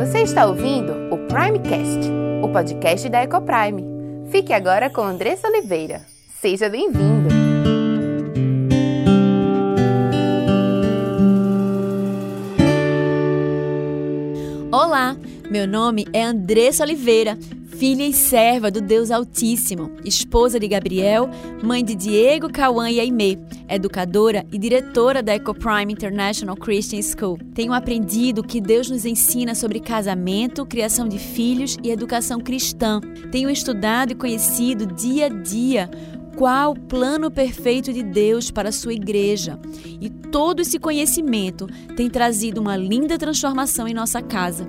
Você está ouvindo o Primecast, o podcast da Eco Prime. Fique agora com Andressa Oliveira. Seja bem-vindo! Olá, meu nome é Andressa Oliveira, filha e serva do Deus Altíssimo, esposa de Gabriel, mãe de Diego, Cauã e Aimê, educadora e diretora da Eco Prime International Christian School. Tenho aprendido o que Deus nos ensina sobre casamento, criação de filhos e educação cristã. Tenho estudado e conhecido dia a dia qual o plano perfeito de Deus para a sua igreja. E todo esse conhecimento tem trazido uma linda transformação em nossa casa,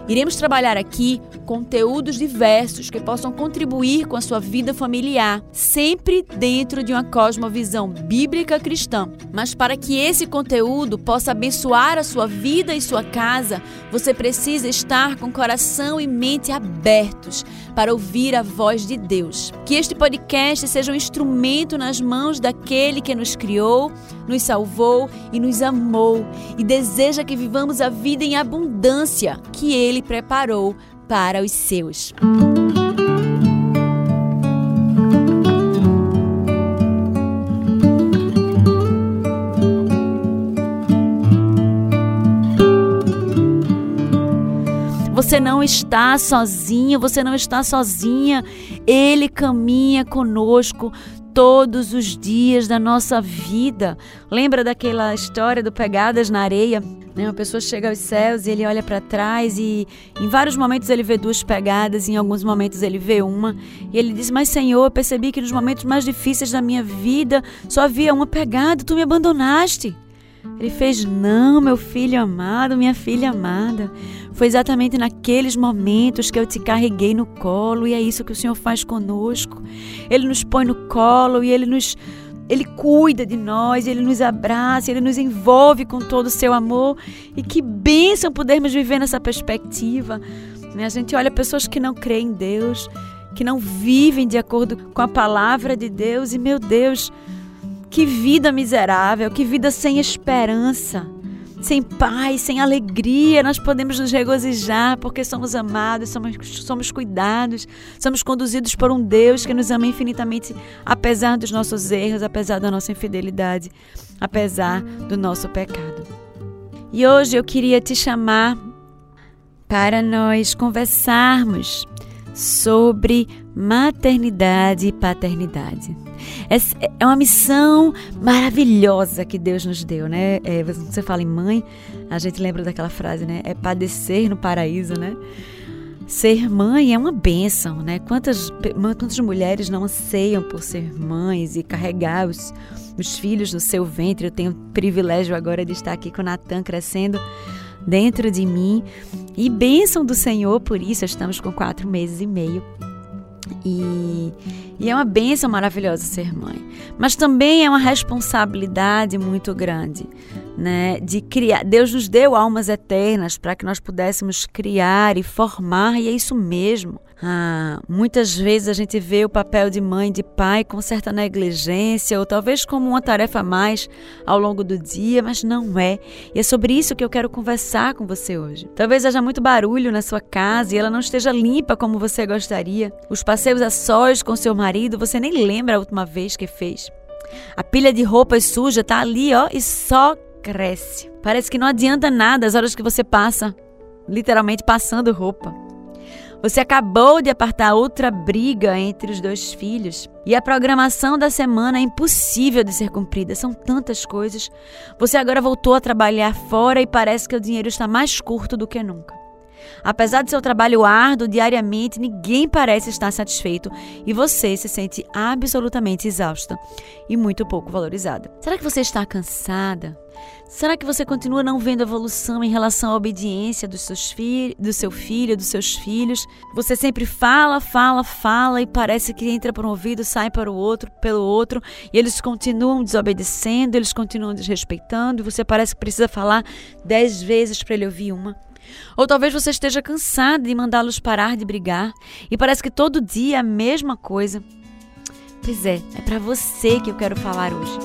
Iremos trabalhar aqui conteúdos diversos que possam contribuir com a sua vida familiar, sempre dentro de uma cosmovisão bíblica cristã. Mas para que esse conteúdo possa abençoar a sua vida e sua casa, você precisa estar com coração e mente abertos para ouvir a voz de Deus. Que este podcast seja um instrumento nas mãos daquele que nos criou, nos salvou e nos amou e deseja que vivamos a vida em abundância que Ele preparou para os seus. Você não está sozinho, você não está sozinha. Ele caminha conosco todos os dias da nossa vida. Lembra daquela história do Pegadas na Areia? Uma pessoa chega aos céus e ele olha para trás e em vários momentos ele vê duas pegadas, em alguns momentos ele vê uma. E ele diz: mas Senhor, eu percebi que nos momentos mais difíceis da minha vida só havia uma pegada, tu me abandonaste. Ele fez: não, meu filho amado, minha filha amada. Foi exatamente naqueles momentos que eu te carreguei no colo, e é isso que o Senhor faz conosco. Ele nos põe no colo e Ele cuida de nós, Ele nos abraça, Ele nos envolve com todo o seu amor. E que bênção podermos viver nessa perspectiva. A gente olha pessoas que não creem em Deus, que não vivem de acordo com a palavra de Deus, e meu Deus, que vida miserável, que vida sem esperança. Sem paz, sem alegria, nós podemos nos regozijar porque somos amados, somos cuidados, somos conduzidos por um Deus que nos ama infinitamente, apesar dos nossos erros, apesar da nossa infidelidade, apesar do nosso pecado. E hoje eu queria te chamar para nós conversarmos sobre maternidade e paternidade. Essa é uma missão maravilhosa que Deus nos deu, né? Você fala em mãe, a gente lembra daquela frase, né? É padecer no paraíso, né? Ser mãe é uma bênção, né? Quantas mulheres não anseiam por ser mães e carregar os filhos no seu ventre? Eu tenho o privilégio agora de estar aqui com o Natan crescendo dentro de mim. E bênção do Senhor, por isso estamos com 4 meses e meio. E é uma bênção maravilhosa ser mãe. Mas também é uma responsabilidade muito grande, né? De criar. Deus nos deu almas eternas para que nós pudéssemos criar e formar, e é isso mesmo. Muitas vezes a gente vê o papel de mãe e de pai com certa negligência, ou talvez como uma tarefa a mais ao longo do dia, mas não é. E é sobre isso que eu quero conversar com você hoje. Talvez haja muito barulho na sua casa e ela não esteja limpa como você gostaria. Os passeios a sós com seu marido, você nem lembra a última vez que fez. A pilha de roupas suja tá ali, ó, e só cresce. Parece que não adianta nada as horas que você passa, literalmente passando roupa. Você acabou de apartar outra briga entre os 2 filhos. E a programação da semana é impossível de ser cumprida. São tantas coisas. Você agora voltou a trabalhar fora e parece que o dinheiro está mais curto do que nunca. Apesar de seu trabalho árduo diariamente, ninguém parece estar satisfeito e você se sente absolutamente exausta e muito pouco valorizada. Será que você está cansada? Será que você continua não vendo evolução em relação à obediência dos seus filhos? Você sempre fala e parece que entra por um ouvido, sai para o outro, e eles continuam desobedecendo, eles continuam desrespeitando e você parece que precisa falar 10 vezes para ele ouvir uma. Ou talvez você esteja cansado de mandá-los parar de brigar e parece que todo dia é a mesma coisa. Pois é, é para você que eu quero falar hoje.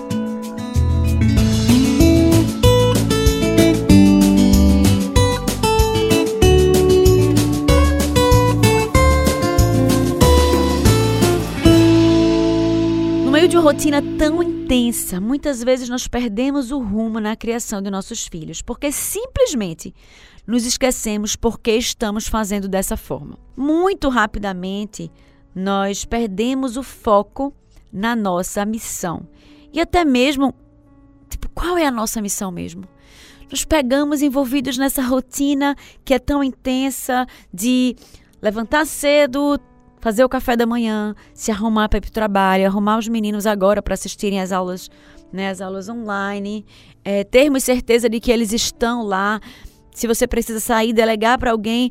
De uma rotina tão intensa, muitas vezes nós perdemos o rumo na criação de nossos filhos, porque simplesmente nos esquecemos porque estamos fazendo dessa forma. Muito rapidamente, nós perdemos o foco na nossa missão. E até mesmo, qual é a nossa missão mesmo? Nos pegamos envolvidos nessa rotina que é tão intensa de levantar cedo, fazer o café da manhã, se arrumar para ir para o trabalho, arrumar os meninos agora para assistirem às aulas, né, as aulas online, termos certeza de que eles estão lá. Se você precisa sair, delegar para alguém,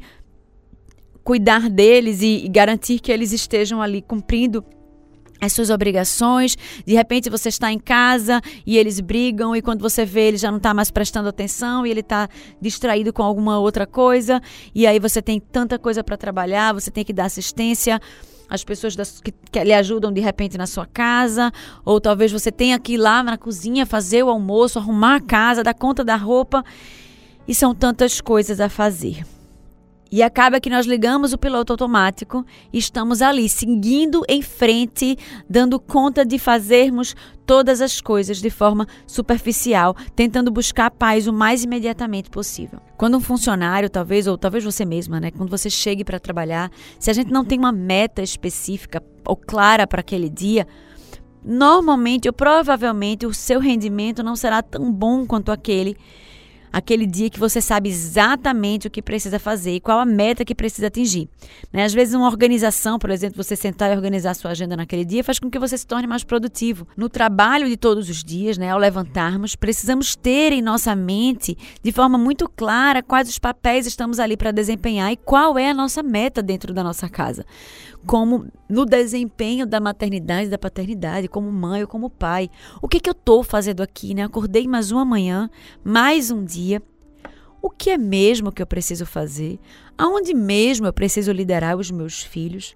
cuidar deles e garantir que eles estejam ali cumprindo as suas obrigações. De repente você está em casa e eles brigam e quando você vê ele já não está mais prestando atenção e ele está distraído com alguma outra coisa e aí você tem tanta coisa para trabalhar, você tem que dar assistência às pessoas que lhe ajudam de repente na sua casa, ou talvez você tenha que ir lá na cozinha fazer o almoço, arrumar a casa, dar conta da roupa, e são tantas coisas a fazer. E acaba que nós ligamos o piloto automático e estamos ali, seguindo em frente, dando conta de fazermos todas as coisas de forma superficial, tentando buscar a paz o mais imediatamente possível. Quando um funcionário, talvez, ou talvez você mesma, né, quando você chegue para trabalhar, se a gente não tem uma meta específica ou clara para aquele dia, normalmente ou provavelmente o seu rendimento não será tão bom quanto aquele dia que você sabe exatamente o que precisa fazer e qual a meta que precisa atingir. Né? Às vezes uma organização, por exemplo, você sentar e organizar sua agenda naquele dia faz com que você se torne mais produtivo. No trabalho de todos os dias, né, ao levantarmos, precisamos ter em nossa mente de forma muito clara quais os papéis estamos ali para desempenhar e qual é a nossa meta dentro da nossa casa. Como no desempenho da maternidade e da paternidade, como mãe ou como pai. O que eu estou fazendo aqui? Né? Acordei mais uma manhã, mais um dia. O que é mesmo que eu preciso fazer? Aonde mesmo eu preciso liderar os meus filhos?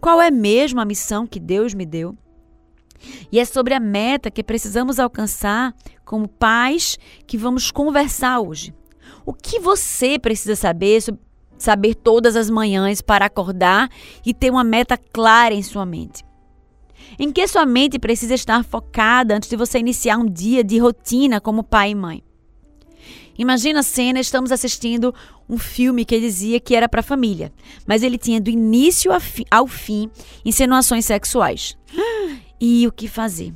Qual é mesmo a missão que Deus me deu? E é sobre a meta que precisamos alcançar como pais que vamos conversar hoje. O que você precisa saber todas as manhãs para acordar e ter uma meta clara em sua mente? Em que sua mente precisa estar focada antes de você iniciar um dia de rotina como pai e mãe? Imagina a cena, estamos assistindo um filme que dizia que era para família, mas ele tinha do início ao fim insinuações sexuais. E o que fazer?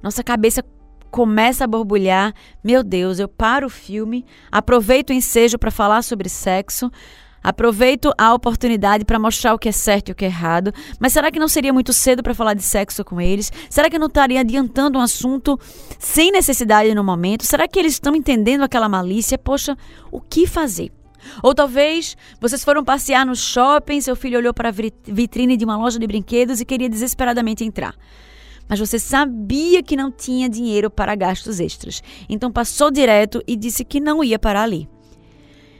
Nossa cabeça começa a borbulhar. Meu Deus, eu paro o filme, aproveito o ensejo para falar sobre sexo, aproveito a oportunidade para mostrar o que é certo e o que é errado, mas será que não seria muito cedo para falar de sexo com eles? Será que eu não estaria adiantando um assunto sem necessidade no momento? Será que eles estão entendendo aquela malícia? Poxa, o que fazer? Ou talvez vocês foram passear no shopping, seu filho olhou para a vitrine de uma loja de brinquedos e queria desesperadamente entrar. Mas você sabia que não tinha dinheiro para gastos extras, então passou direto e disse que não ia parar ali.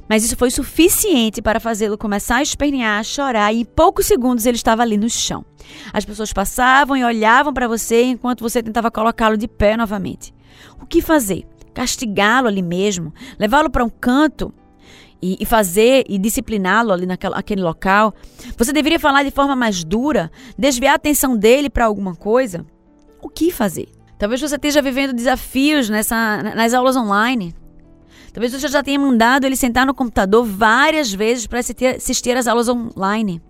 Mas isso foi suficiente para fazê-lo começar a espernear, a chorar, e em poucos segundos ele estava ali no chão. As pessoas passavam e olhavam para você enquanto você tentava colocá-lo de pé novamente. O que fazer? Castigá-lo ali mesmo? Levá-lo para um canto e discipliná-lo ali naquele local? Você deveria falar de forma mais dura? Desviar a atenção dele para alguma coisa? O que fazer? Talvez você esteja vivendo desafios nas aulas online. Talvez você já tenha mandado ele sentar no computador várias vezes para assistir às aulas online.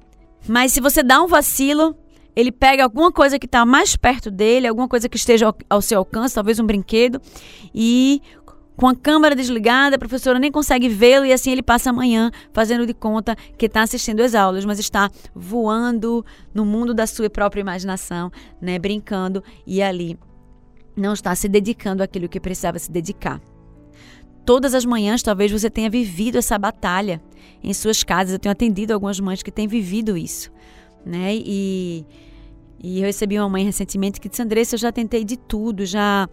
Mas se você dá um vacilo, ele pega alguma coisa que está mais perto dele, alguma coisa que esteja ao seu alcance, talvez um brinquedo, e com a câmera desligada, a professora nem consegue vê-lo, e assim ele passa a manhã fazendo de conta que está assistindo as aulas, mas está voando no mundo da sua própria imaginação, né, brincando, e ali não está se dedicando àquilo que precisava se dedicar. Todas as manhãs, talvez você tenha vivido essa batalha em suas casas. Eu tenho atendido algumas mães que têm vivido isso, né? E eu recebi uma mãe recentemente que disse: Andressa, eu já tentei de tudo, já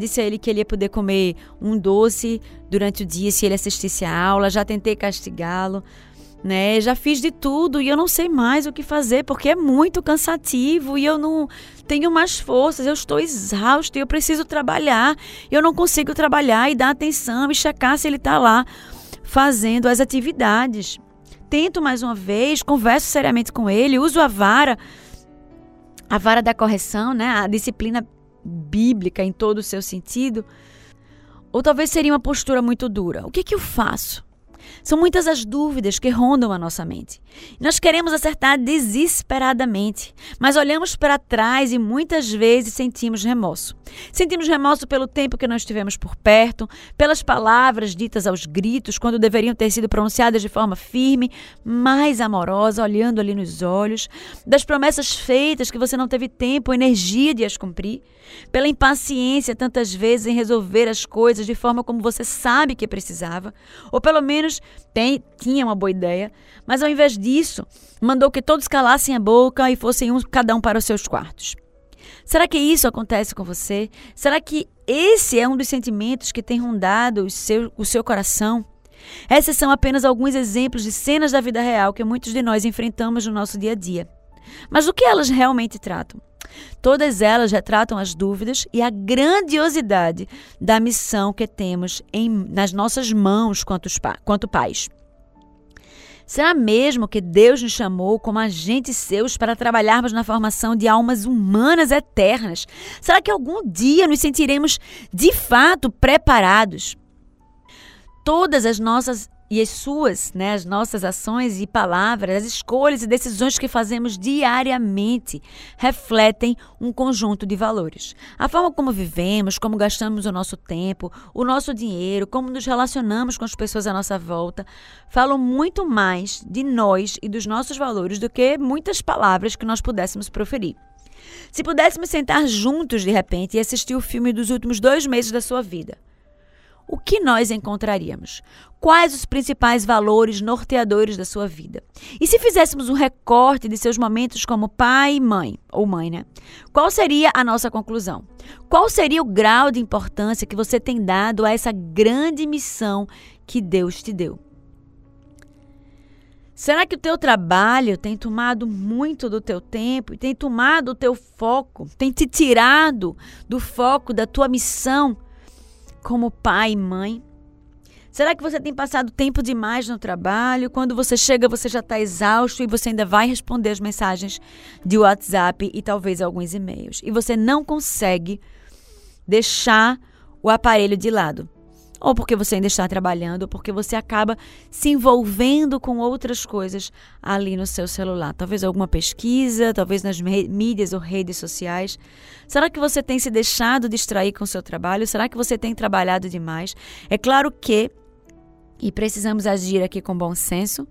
disse a ele que ele ia poder comer um doce durante o dia se ele assistisse a aula, já tentei castigá-lo, né? Já fiz de tudo e eu não sei mais o que fazer, porque é muito cansativo e eu não tenho mais forças, eu estou exausta e eu preciso trabalhar, eu não consigo trabalhar e dar atenção e checar se ele está lá fazendo as atividades. Tento mais uma vez, converso seriamente com ele, uso a vara da correção, né? A disciplina bíblica em todo o seu sentido, ou talvez seria uma postura muito dura. O que é que eu faço? São muitas as dúvidas que rondam a nossa mente. Nós queremos acertar desesperadamente, mas olhamos para trás e muitas vezes sentimos remorso. Sentimos remorso pelo tempo que não estivemos por perto, pelas palavras ditas aos gritos, quando deveriam ter sido pronunciadas de forma firme, mais amorosa, olhando ali nos olhos, das promessas feitas que você não teve tempo ou energia de as cumprir, pela impaciência tantas vezes em resolver as coisas de forma como você sabe que precisava, ou pelo menos tinha uma boa ideia, mas ao invés disso, mandou que todos calassem a boca e fossem cada um para os seus quartos. Será que isso acontece com você? Será que esse é um dos sentimentos que tem rondado o seu coração? Esses são apenas alguns exemplos de cenas da vida real que muitos de nós enfrentamos no nosso dia a dia. Mas do que elas realmente tratam? Todas elas retratam as dúvidas e a grandiosidade da missão que temos nas nossas mãos quanto pais. Será mesmo que Deus nos chamou como agentes seus para trabalharmos na formação de almas humanas eternas? Será que algum dia nos sentiremos de fato preparados? Todas as nossas e as suas, né, as nossas ações e palavras, as escolhas e decisões que fazemos diariamente refletem um conjunto de valores. A forma como vivemos, como gastamos o nosso tempo, o nosso dinheiro, como nos relacionamos com as pessoas à nossa volta, falam muito mais de nós e dos nossos valores do que muitas palavras que nós pudéssemos proferir. Se pudéssemos sentar juntos de repente e assistir o filme dos últimos 2 meses da sua vida, o que nós encontraríamos? Quais os principais valores norteadores da sua vida? E se fizéssemos um recorte de seus momentos como pai e mãe, ou mãe, né? Qual seria a nossa conclusão? Qual seria o grau de importância que você tem dado a essa grande missão que Deus te deu? Será que o teu trabalho tem tomado muito do teu tempo e tem tomado o teu foco, tem te tirado do foco da tua missão como pai e mãe? Será que você tem passado tempo demais no trabalho? Quando você chega, você já está exausto e você ainda vai responder as mensagens de WhatsApp e talvez alguns e-mails. E você não consegue deixar o aparelho de lado. Ou porque você ainda está trabalhando, ou porque você acaba se envolvendo com outras coisas ali no seu celular. Talvez alguma pesquisa, talvez nas mídias ou redes sociais. Será que você tem se deixado distrair com o seu trabalho? Será que você tem trabalhado demais? É claro que, e precisamos agir aqui com bom senso,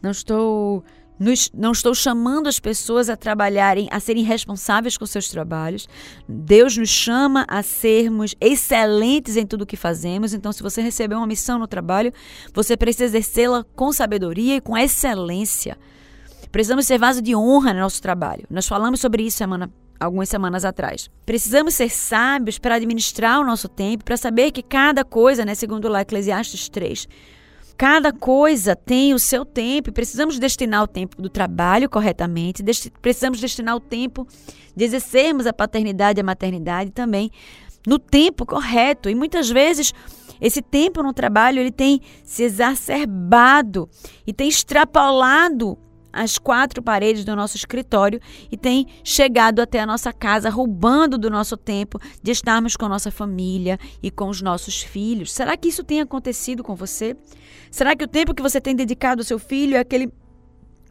não estou chamando as pessoas a trabalharem, a serem responsáveis com seus trabalhos. Deus nos chama a sermos excelentes em tudo o que fazemos. Então, se você receber uma missão no trabalho, você precisa exercê-la com sabedoria e com excelência. Precisamos ser vaso de honra no nosso trabalho. Nós falamos sobre isso algumas semanas atrás. Precisamos ser sábios para administrar o nosso tempo, para saber que cada coisa, né, segundo lá Eclesiastes 3, cada coisa tem o seu tempo e precisamos destinar o tempo do trabalho corretamente, precisamos destinar o tempo de exercermos a paternidade e a maternidade também no tempo correto. E muitas vezes esse tempo no trabalho ele tem se exacerbado e tem extrapolado as 4 paredes do nosso escritório e tem chegado até a nossa casa, roubando do nosso tempo de estarmos com nossa família e com os nossos filhos. Será que isso tem acontecido com você? Será que o tempo que você tem dedicado ao seu filho é aquele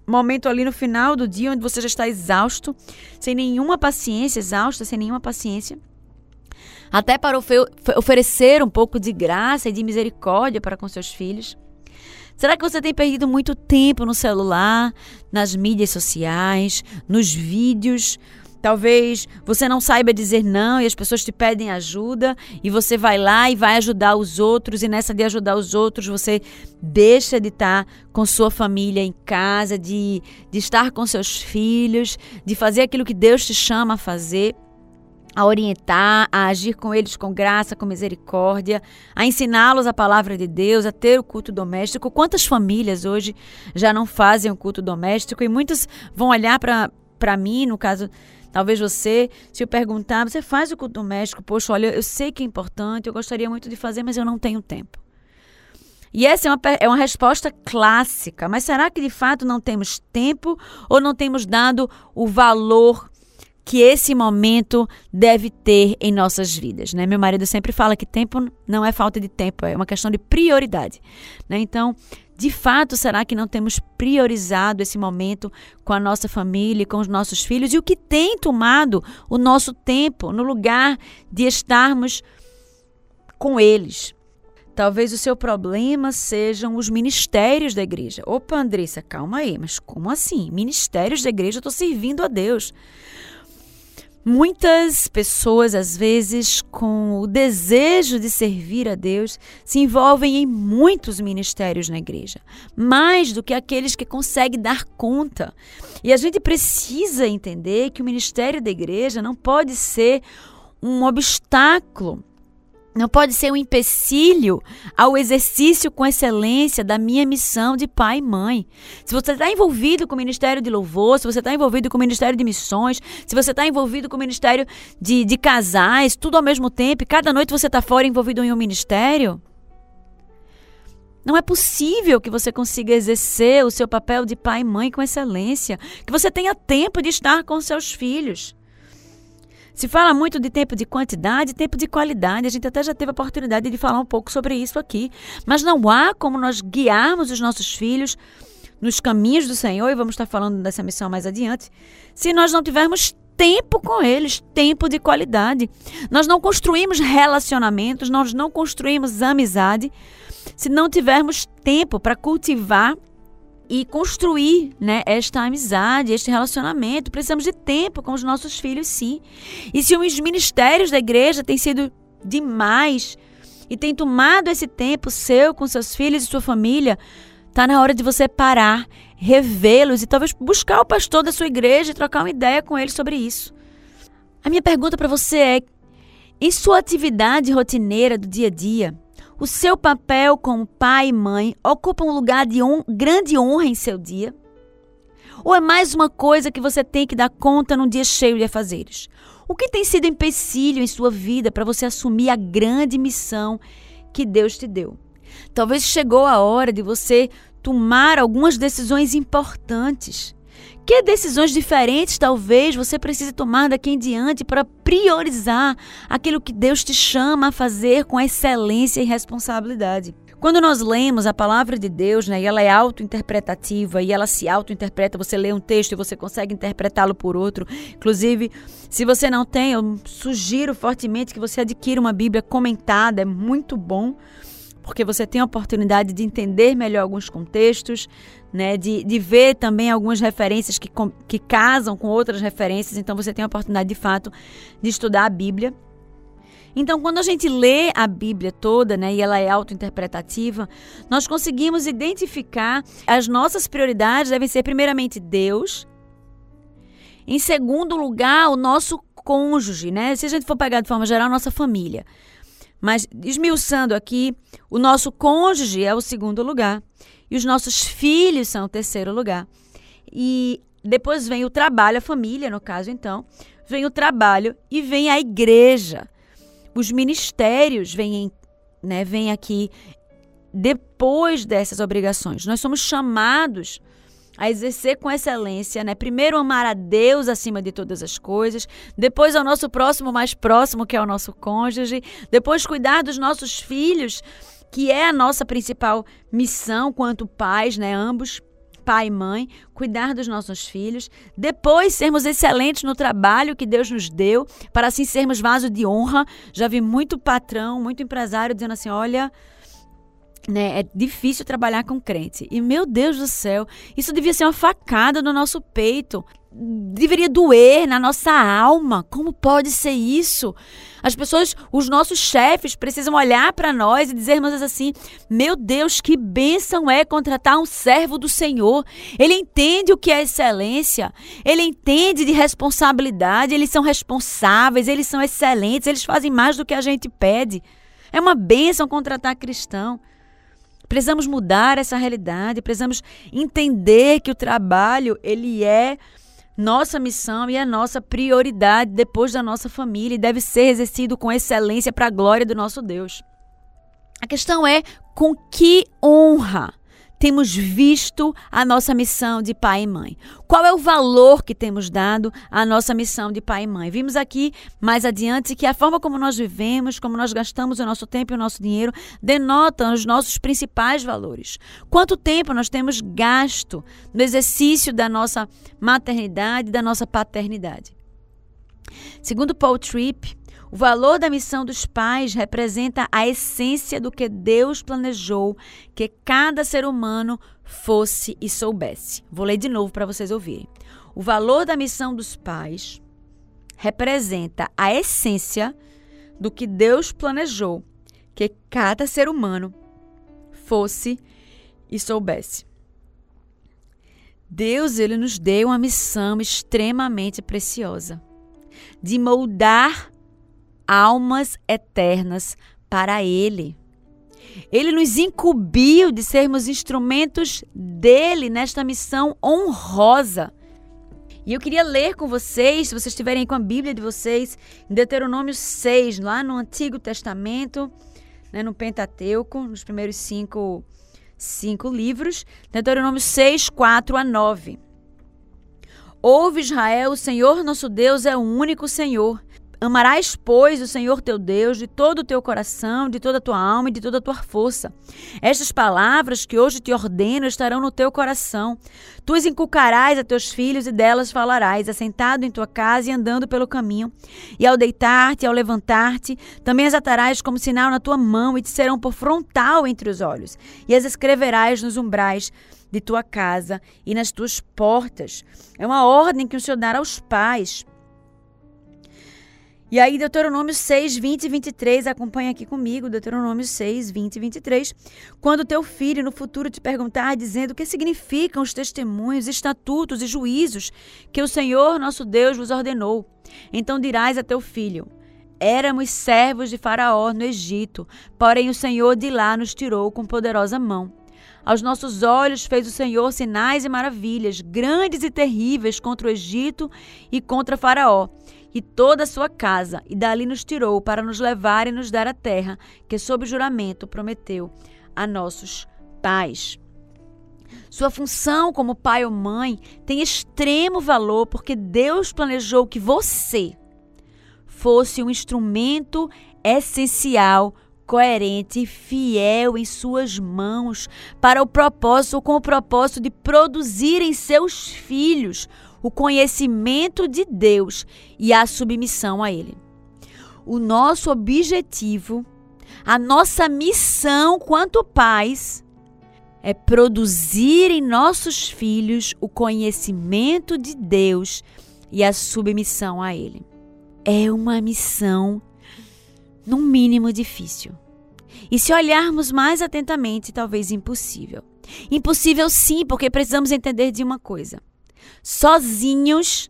momento ali no final do dia onde você já está exausto, sem nenhuma paciência, até para oferecer um pouco de graça e de misericórdia para com seus filhos? Será que você tem perdido muito tempo no celular, nas mídias sociais, nos vídeos? Talvez você não saiba dizer não e as pessoas te pedem ajuda e você vai lá e vai ajudar os outros, e nessa de ajudar os outros você deixa de estar com sua família em casa, de estar com seus filhos, de fazer aquilo que Deus te chama a fazer, a orientar, a agir com eles com graça, com misericórdia, a ensiná-los a palavra de Deus, a ter o culto doméstico. Quantas famílias hoje já não fazem o culto doméstico? E muitos vão olhar para mim, no caso, talvez você, se eu perguntar, você faz o culto doméstico? Poxa, olha, eu sei que é importante, eu gostaria muito de fazer, mas eu não tenho tempo. E essa é uma resposta clássica, mas será que de fato não temos tempo ou não temos dado o valor que esse momento deve ter em nossas vidas, né? Meu marido sempre fala que tempo não é falta de tempo, é uma questão de prioridade, né? Então, de fato, será que não temos priorizado esse momento com a nossa família, com os nossos filhos? E o que tem tomado o nosso tempo no lugar de estarmos com eles? Talvez o seu problema sejam os ministérios da igreja. Opa, Andressa, calma aí, mas como assim? Ministérios da igreja, eu estou servindo a Deus. Muitas pessoas, às vezes, com o desejo de servir a Deus, se envolvem em muitos ministérios na igreja, mais do que aqueles que conseguem dar conta. E a gente precisa entender que o ministério da igreja não pode ser um obstáculo, não pode ser um empecilho ao exercício com excelência da minha missão de pai e mãe. Se você está envolvido com o Ministério de Louvor, se você está envolvido com o Ministério de Missões, se você está envolvido com o Ministério de Casais, tudo ao mesmo tempo, e cada noite você está fora envolvido em um ministério, não é possível que você consiga exercer o seu papel de pai e mãe com excelência, que você tenha tempo de estar com seus filhos. Se fala muito de tempo de quantidade e tempo de qualidade. A gente até já teve a oportunidade de falar um pouco sobre isso aqui. Mas não há como nós guiarmos os nossos filhos nos caminhos do Senhor, e vamos estar falando dessa missão mais adiante, se nós não tivermos tempo com eles, tempo de qualidade. Nós não construímos relacionamentos, nós não construímos amizade, se não tivermos tempo para cultivar e construir, né, esta amizade, este relacionamento. Precisamos de tempo com os nossos filhos, sim. E se os ministérios da igreja têm sido demais e têm tomado esse tempo seu com seus filhos e sua família, está na hora de você parar, revê-los e talvez buscar o pastor da sua igreja e trocar uma ideia com ele sobre isso. A minha pergunta para você é, em sua atividade rotineira do dia a dia, o seu papel como pai e mãe ocupa um lugar de grande honra em seu dia? Ou é mais uma coisa que você tem que dar conta num dia cheio de afazeres? O que tem sido empecilho em sua vida para você assumir a grande missão que Deus te deu? Talvez chegou a hora de você tomar algumas decisões importantes. Que decisões diferentes talvez você precise tomar daqui em diante para priorizar aquilo que Deus te chama a fazer com excelência e responsabilidade? Quando nós lemos a palavra de Deus, né, e ela é autointerpretativa e ela se autointerpreta, você lê um texto e você consegue interpretá-lo por outro. Inclusive, se você não tem, eu sugiro fortemente que você adquira uma Bíblia comentada, é muito bom, porque você tem a oportunidade de entender melhor alguns contextos, né, de ver também algumas referências que casam com outras referências. Então, você tem a oportunidade, de fato, de estudar a Bíblia. Então, quando a gente lê a Bíblia toda, né, e ela é autointerpretativa, nós conseguimos identificar as nossas prioridades. Devem ser, primeiramente, Deus. Em segundo lugar, o nosso cônjuge, né? Se a gente for pegar de forma geral, a nossa família. Mas, esmiuçando aqui, o nosso cônjuge é o segundo lugar e os nossos filhos são o terceiro lugar. E depois vem o trabalho, a família, no caso, então, vem o trabalho e vem a igreja. Os ministérios vêm aqui depois dessas obrigações. Nós somos chamados a exercer com excelência, né? Primeiro amar a Deus acima de todas as coisas, depois ao nosso próximo mais próximo, que é o nosso cônjuge, depois cuidar dos nossos filhos, que é a nossa principal missão quanto pais, né? Ambos, pai e mãe, cuidar dos nossos filhos, depois sermos excelentes no trabalho que Deus nos deu, para assim sermos vaso de honra. Já vi muito patrão, muito empresário dizendo assim, olha, né, é difícil trabalhar com crente. E meu Deus do céu, isso devia ser uma facada no nosso peito. Deveria doer na nossa alma. Como pode ser isso? As pessoas, os nossos chefes precisam olhar para nós e dizermos assim, meu Deus, que bênção é contratar um servo do Senhor. Ele entende o que é excelência, ele entende de responsabilidade, eles são responsáveis, eles são excelentes, eles fazem mais do que a gente pede. É uma bênção contratar cristão. Precisamos mudar essa realidade, precisamos entender que o trabalho, ele é nossa missão e a nossa prioridade depois da nossa família e deve ser exercido com excelência para a glória do nosso Deus. A questão é com que honra temos visto a nossa missão de pai e mãe? Qual é o valor que temos dado à nossa missão de pai e mãe? Vimos aqui mais adiante que a forma como nós vivemos, como nós gastamos o nosso tempo e o nosso dinheiro, denotam os nossos principais valores. Quanto tempo nós temos gasto no exercício da nossa maternidade, da nossa paternidade? Segundo Paul Tripp, o valor da missão dos pais representa a essência do que Deus planejou que cada ser humano fosse e soubesse. Vou ler de novo para vocês ouvirem. O valor da missão dos pais representa a essência do que Deus planejou que cada ser humano fosse e soubesse. Deus, ele nos deu uma missão extremamente preciosa de moldar almas eternas para Ele. Ele nos incumbiu de sermos instrumentos dEle nesta missão honrosa. E eu queria ler com vocês, se vocês estiverem com a Bíblia de vocês, em Deuteronômio 6, lá no Antigo Testamento, né, no Pentateuco, nos primeiros cinco livros, Deuteronômio 6, 4 a 9. Ouve, Israel, o Senhor nosso Deus é o único Senhor. Amarás, pois, o Senhor teu Deus de todo o teu coração, de toda a tua alma e de toda a tua força. Estas palavras que hoje te ordeno estarão no teu coração. Tu as inculcarás a teus filhos e delas falarás, assentado em tua casa e andando pelo caminho. E ao deitar-te, ao levantar-te, também as atarás como sinal na tua mão e te serão por frontal entre os olhos. E as escreverás nos umbrais de tua casa e nas tuas portas. É uma ordem que o Senhor dará aos pais. E aí, Deuteronômio 6, 20 e 23, acompanha aqui comigo, Deuteronômio 6, 20 e 23. Quando teu filho no futuro te perguntar, dizendo o que significam os testemunhos, estatutos e juízos que o Senhor nosso Deus vos ordenou, então dirás a teu filho, éramos servos de Faraó no Egito, porém o Senhor de lá nos tirou com poderosa mão. Aos nossos olhos fez o Senhor sinais e maravilhas, grandes e terríveis contra o Egito e contra Faraó e toda a sua casa, e dali nos tirou para nos levar e nos dar a terra, que sob juramento prometeu a nossos pais. Sua função como pai ou mãe tem extremo valor, porque Deus planejou que você fosse um instrumento essencial, coerente e fiel em suas mãos, para o propósito, com o propósito de produzir em seus filhos o conhecimento de Deus e a submissão a Ele. O nosso objetivo, a nossa missão quanto pais, é produzir em nossos filhos o conhecimento de Deus e a submissão a Ele. É uma missão, no mínimo, difícil. E se olharmos mais atentamente, talvez impossível. Impossível sim, porque precisamos entender de uma coisa. Sozinhos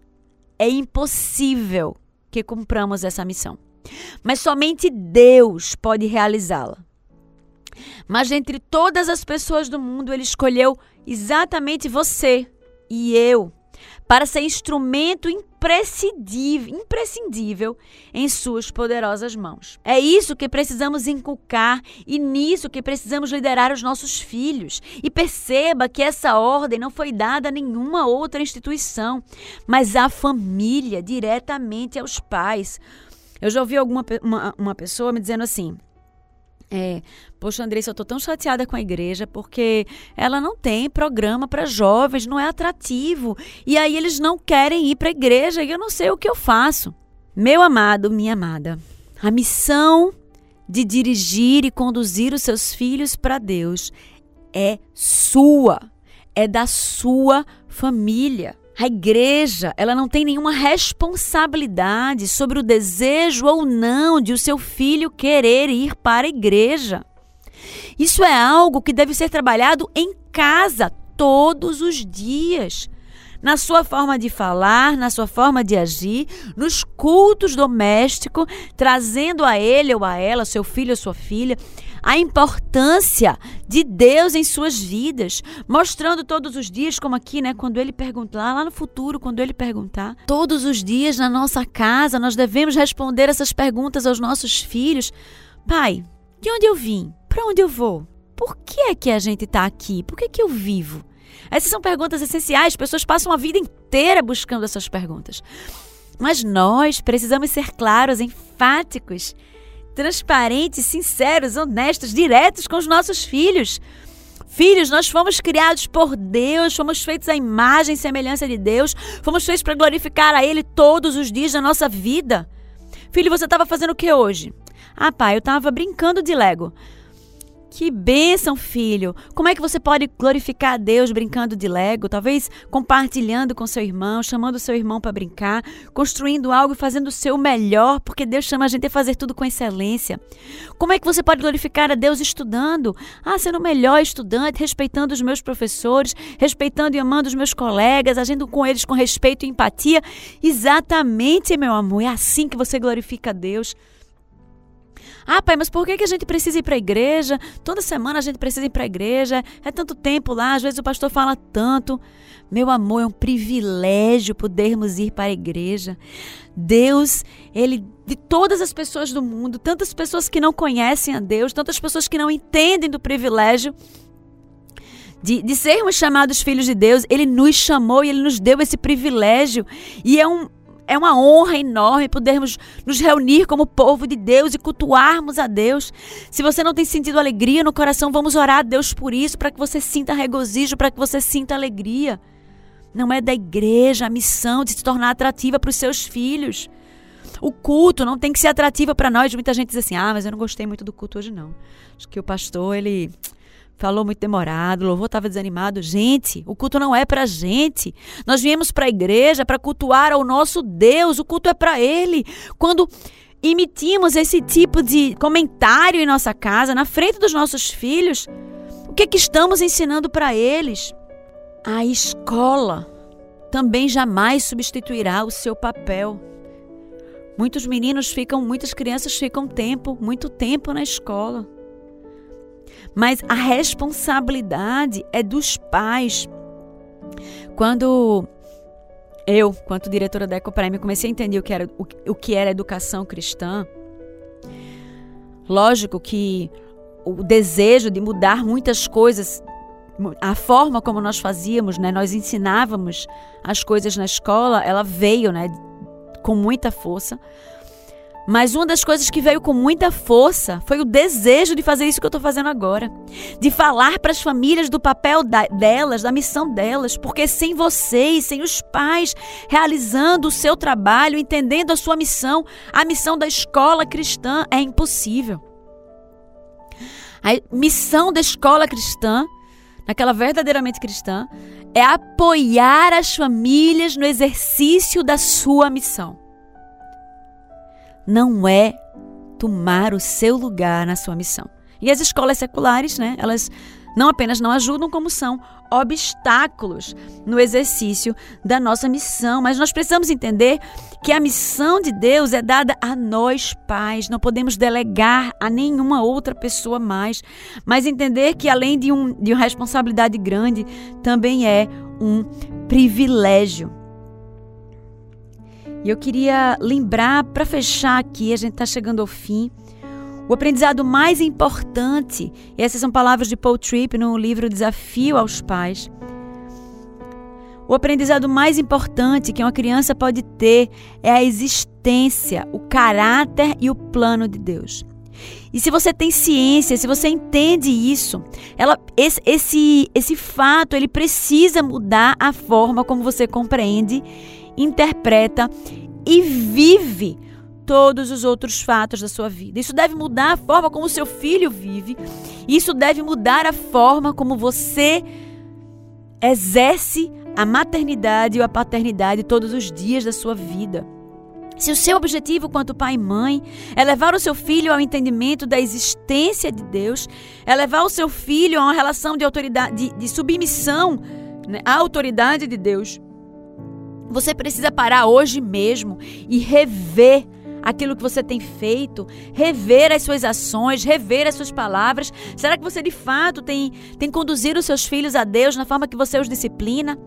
é impossível que cumpramos essa missão, mas somente Deus pode realizá-la. Mas entre todas as pessoas do mundo, Ele escolheu exatamente você e eu para ser instrumento imprescindível em suas poderosas mãos. É isso que precisamos inculcar e nisso que precisamos liderar os nossos filhos. E perceba que essa ordem não foi dada a nenhuma outra instituição, mas à família, diretamente aos pais. Eu já ouvi uma pessoa me dizendo assim, Poxa, Andressa, eu tô tão chateada com a igreja porque ela não tem programa para jovens, não é atrativo. E aí eles não querem ir para a igreja e eu não sei o que eu faço. Meu amado, minha amada, a missão de dirigir e conduzir os seus filhos para Deus é sua, é da sua família. A igreja, ela não tem nenhuma responsabilidade sobre o desejo ou não de o seu filho querer ir para a igreja. Isso é algo que deve ser trabalhado em casa todos os dias. Na sua forma de falar, na sua forma de agir, nos cultos domésticos, trazendo a ele ou a ela, seu filho ou sua filha, a importância de Deus em suas vidas, mostrando todos os dias, como aqui, né, quando ele perguntar, lá no futuro, quando ele perguntar, todos os dias na nossa casa, nós devemos responder essas perguntas aos nossos filhos. Pai, de onde eu vim? Para onde eu vou? Por que é que a gente está aqui? Por que é que eu vivo? Essas são perguntas essenciais, as pessoas passam a vida inteira buscando essas perguntas. Mas nós precisamos ser claros, enfáticos, transparentes, sinceros, honestos, diretos com os nossos filhos. Filhos, nós fomos criados por Deus, fomos feitos à imagem e semelhança de Deus, fomos feitos para glorificar a Ele todos os dias da nossa vida. Filho, você estava fazendo o que hoje? Ah, pai, eu estava brincando de Lego. Que bênção, filho! Como é que você pode glorificar a Deus brincando de Lego? Talvez compartilhando com seu irmão, chamando seu irmão para brincar, construindo algo e fazendo o seu melhor, porque Deus chama a gente a fazer tudo com excelência. Como é que você pode glorificar a Deus estudando? Ah, sendo o melhor estudante, respeitando os meus professores, respeitando e amando os meus colegas, agindo com eles com respeito e empatia. Exatamente, meu amor, é assim que você glorifica a Deus. Ah, pai, mas por que a gente precisa ir para a igreja? Toda semana a gente precisa ir para a igreja. É tanto tempo lá, às vezes o pastor fala tanto. Meu amor, é um privilégio podermos ir para a igreja. Deus, Ele, de todas as pessoas do mundo, tantas pessoas que não conhecem a Deus, tantas pessoas que não entendem do privilégio de sermos chamados filhos de Deus, Ele nos chamou e Ele nos deu esse privilégio. E é uma honra enorme podermos nos reunir como povo de Deus e cultuarmos a Deus. Se você não tem sentido alegria no coração, vamos orar a Deus por isso, para que você sinta regozijo, para que você sinta alegria. Não é da igreja a missão de se tornar atrativa para os seus filhos. O culto não tem que ser atrativo para nós. Muita gente diz assim, ah, mas eu não gostei muito do culto hoje não. Acho que o pastor, ele falou muito demorado, o louvor estava desanimado. Gente, o culto não é pra gente. Nós viemos para a igreja para cultuar ao nosso Deus. O culto é para Ele. Quando emitimos esse tipo de comentário em nossa casa, na frente dos nossos filhos, o que é que estamos ensinando para eles? A escola também jamais substituirá o seu papel. Muitas crianças ficam muito tempo na escola. Mas a responsabilidade é dos pais. Quando eu, quanto diretora da Eco Prime, comecei a entender o que era educação cristã, lógico que o desejo de mudar muitas coisas, a forma como nós fazíamos, né, nós ensinávamos as coisas na escola, ela veio, né, com muita força. Mas uma das coisas que veio com muita força foi o desejo de fazer isso que eu estou fazendo agora. De falar para as famílias do papel delas, da missão delas. Porque sem vocês, sem os pais realizando o seu trabalho, entendendo a sua missão, a missão da escola cristã é impossível. A missão da escola cristã, naquela verdadeiramente cristã, é apoiar as famílias no exercício da sua missão. Não é tomar o seu lugar na sua missão. E as escolas seculares, né, elas não apenas não ajudam, como são obstáculos no exercício da nossa missão. Mas nós precisamos entender que a missão de Deus é dada a nós, pais. Não podemos delegar a nenhuma outra pessoa mais. Mas entender que além de uma responsabilidade grande, também é um privilégio. E eu queria lembrar, para fechar aqui, a gente está chegando ao fim, o aprendizado mais importante, e essas são palavras de Paul Tripp no livro Desafio aos Pais, o aprendizado mais importante que uma criança pode ter é a existência, o caráter e o plano de Deus. E se você tem ciência, se você entende isso, esse fato, ele precisa mudar a forma como você compreende, interpreta e vive todos os outros fatos da sua vida. Isso deve mudar a forma como o seu filho vive. Isso deve mudar a forma como você exerce a maternidade ou a paternidade todos os dias da sua vida. Se o seu objetivo quanto pai e mãe é levar o seu filho ao entendimento da existência de Deus, é levar o seu filho a uma relação de autoridade, de submissão, né, à autoridade de Deus, você precisa parar hoje mesmo e rever aquilo que você tem feito, rever as suas ações, rever as suas palavras. Será que você de fato tem conduzido os seus filhos a Deus na forma que você os disciplina?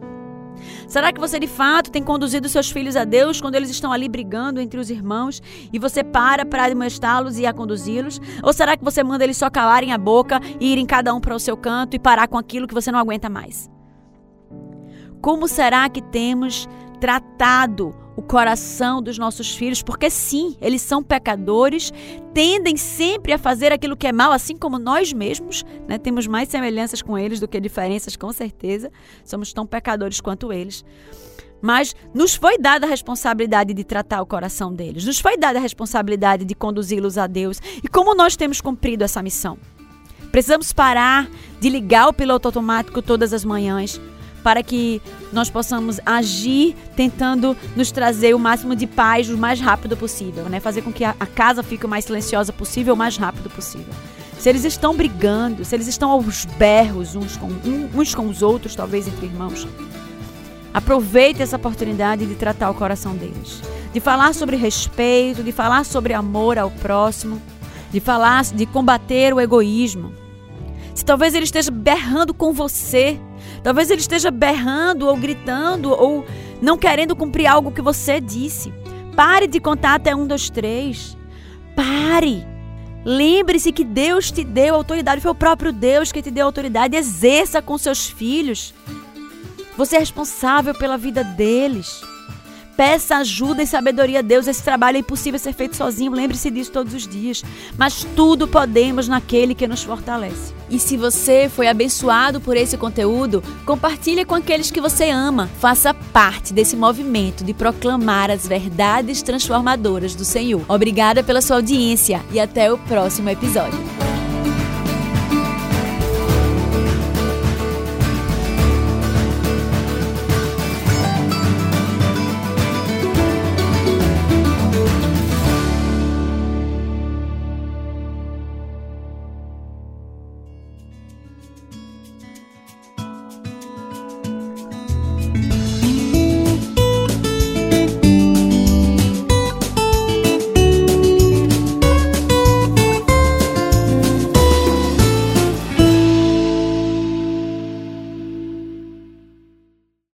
Será que você de fato tem conduzido os seus filhos a Deus quando eles estão ali brigando entre os irmãos e você para admoestá-los e a conduzi-los? Ou será que você manda eles só calarem a boca e irem cada um para o seu canto e parar com aquilo que você não aguenta mais? Como será que temos tratado o coração dos nossos filhos? Porque sim, eles são pecadores, tendem sempre a fazer aquilo que é mal, assim como nós mesmos, né? Temos mais semelhanças com eles do que diferenças, com certeza. Somos tão pecadores quanto eles. Mas nos foi dada a responsabilidade de tratar o coração deles. Nos foi dada a responsabilidade de conduzi-los a Deus. E como nós temos cumprido essa missão? Precisamos parar de ligar o piloto automático todas as manhãs, para que nós possamos agir tentando nos trazer o máximo de paz o mais rápido possível, né? Fazer com que a casa fique o mais silenciosa possível, o mais rápido possível. Se eles estão brigando, se eles estão aos berros uns com os outros, talvez entre irmãos, aproveite essa oportunidade de tratar o coração deles, de falar sobre respeito, de falar sobre amor ao próximo, de falar, de combater o egoísmo. Se talvez ele esteja berrando com você, talvez ele esteja berrando ou gritando ou não querendo cumprir algo que você disse, pare de contar até 1, 2, 3. Pare. Lembre-se que Deus te deu autoridade, foi o próprio Deus que te deu autoridade. Exerça com seus filhos. Você é responsável pela vida deles. Peça ajuda e sabedoria a Deus. Esse trabalho é impossível ser feito sozinho. Lembre-se disso todos os dias. Mas tudo podemos naquele que nos fortalece. E se você foi abençoado por esse conteúdo, compartilhe com aqueles que você ama. Faça parte desse movimento de proclamar as verdades transformadoras do Senhor. Obrigada pela sua audiência e até o próximo episódio.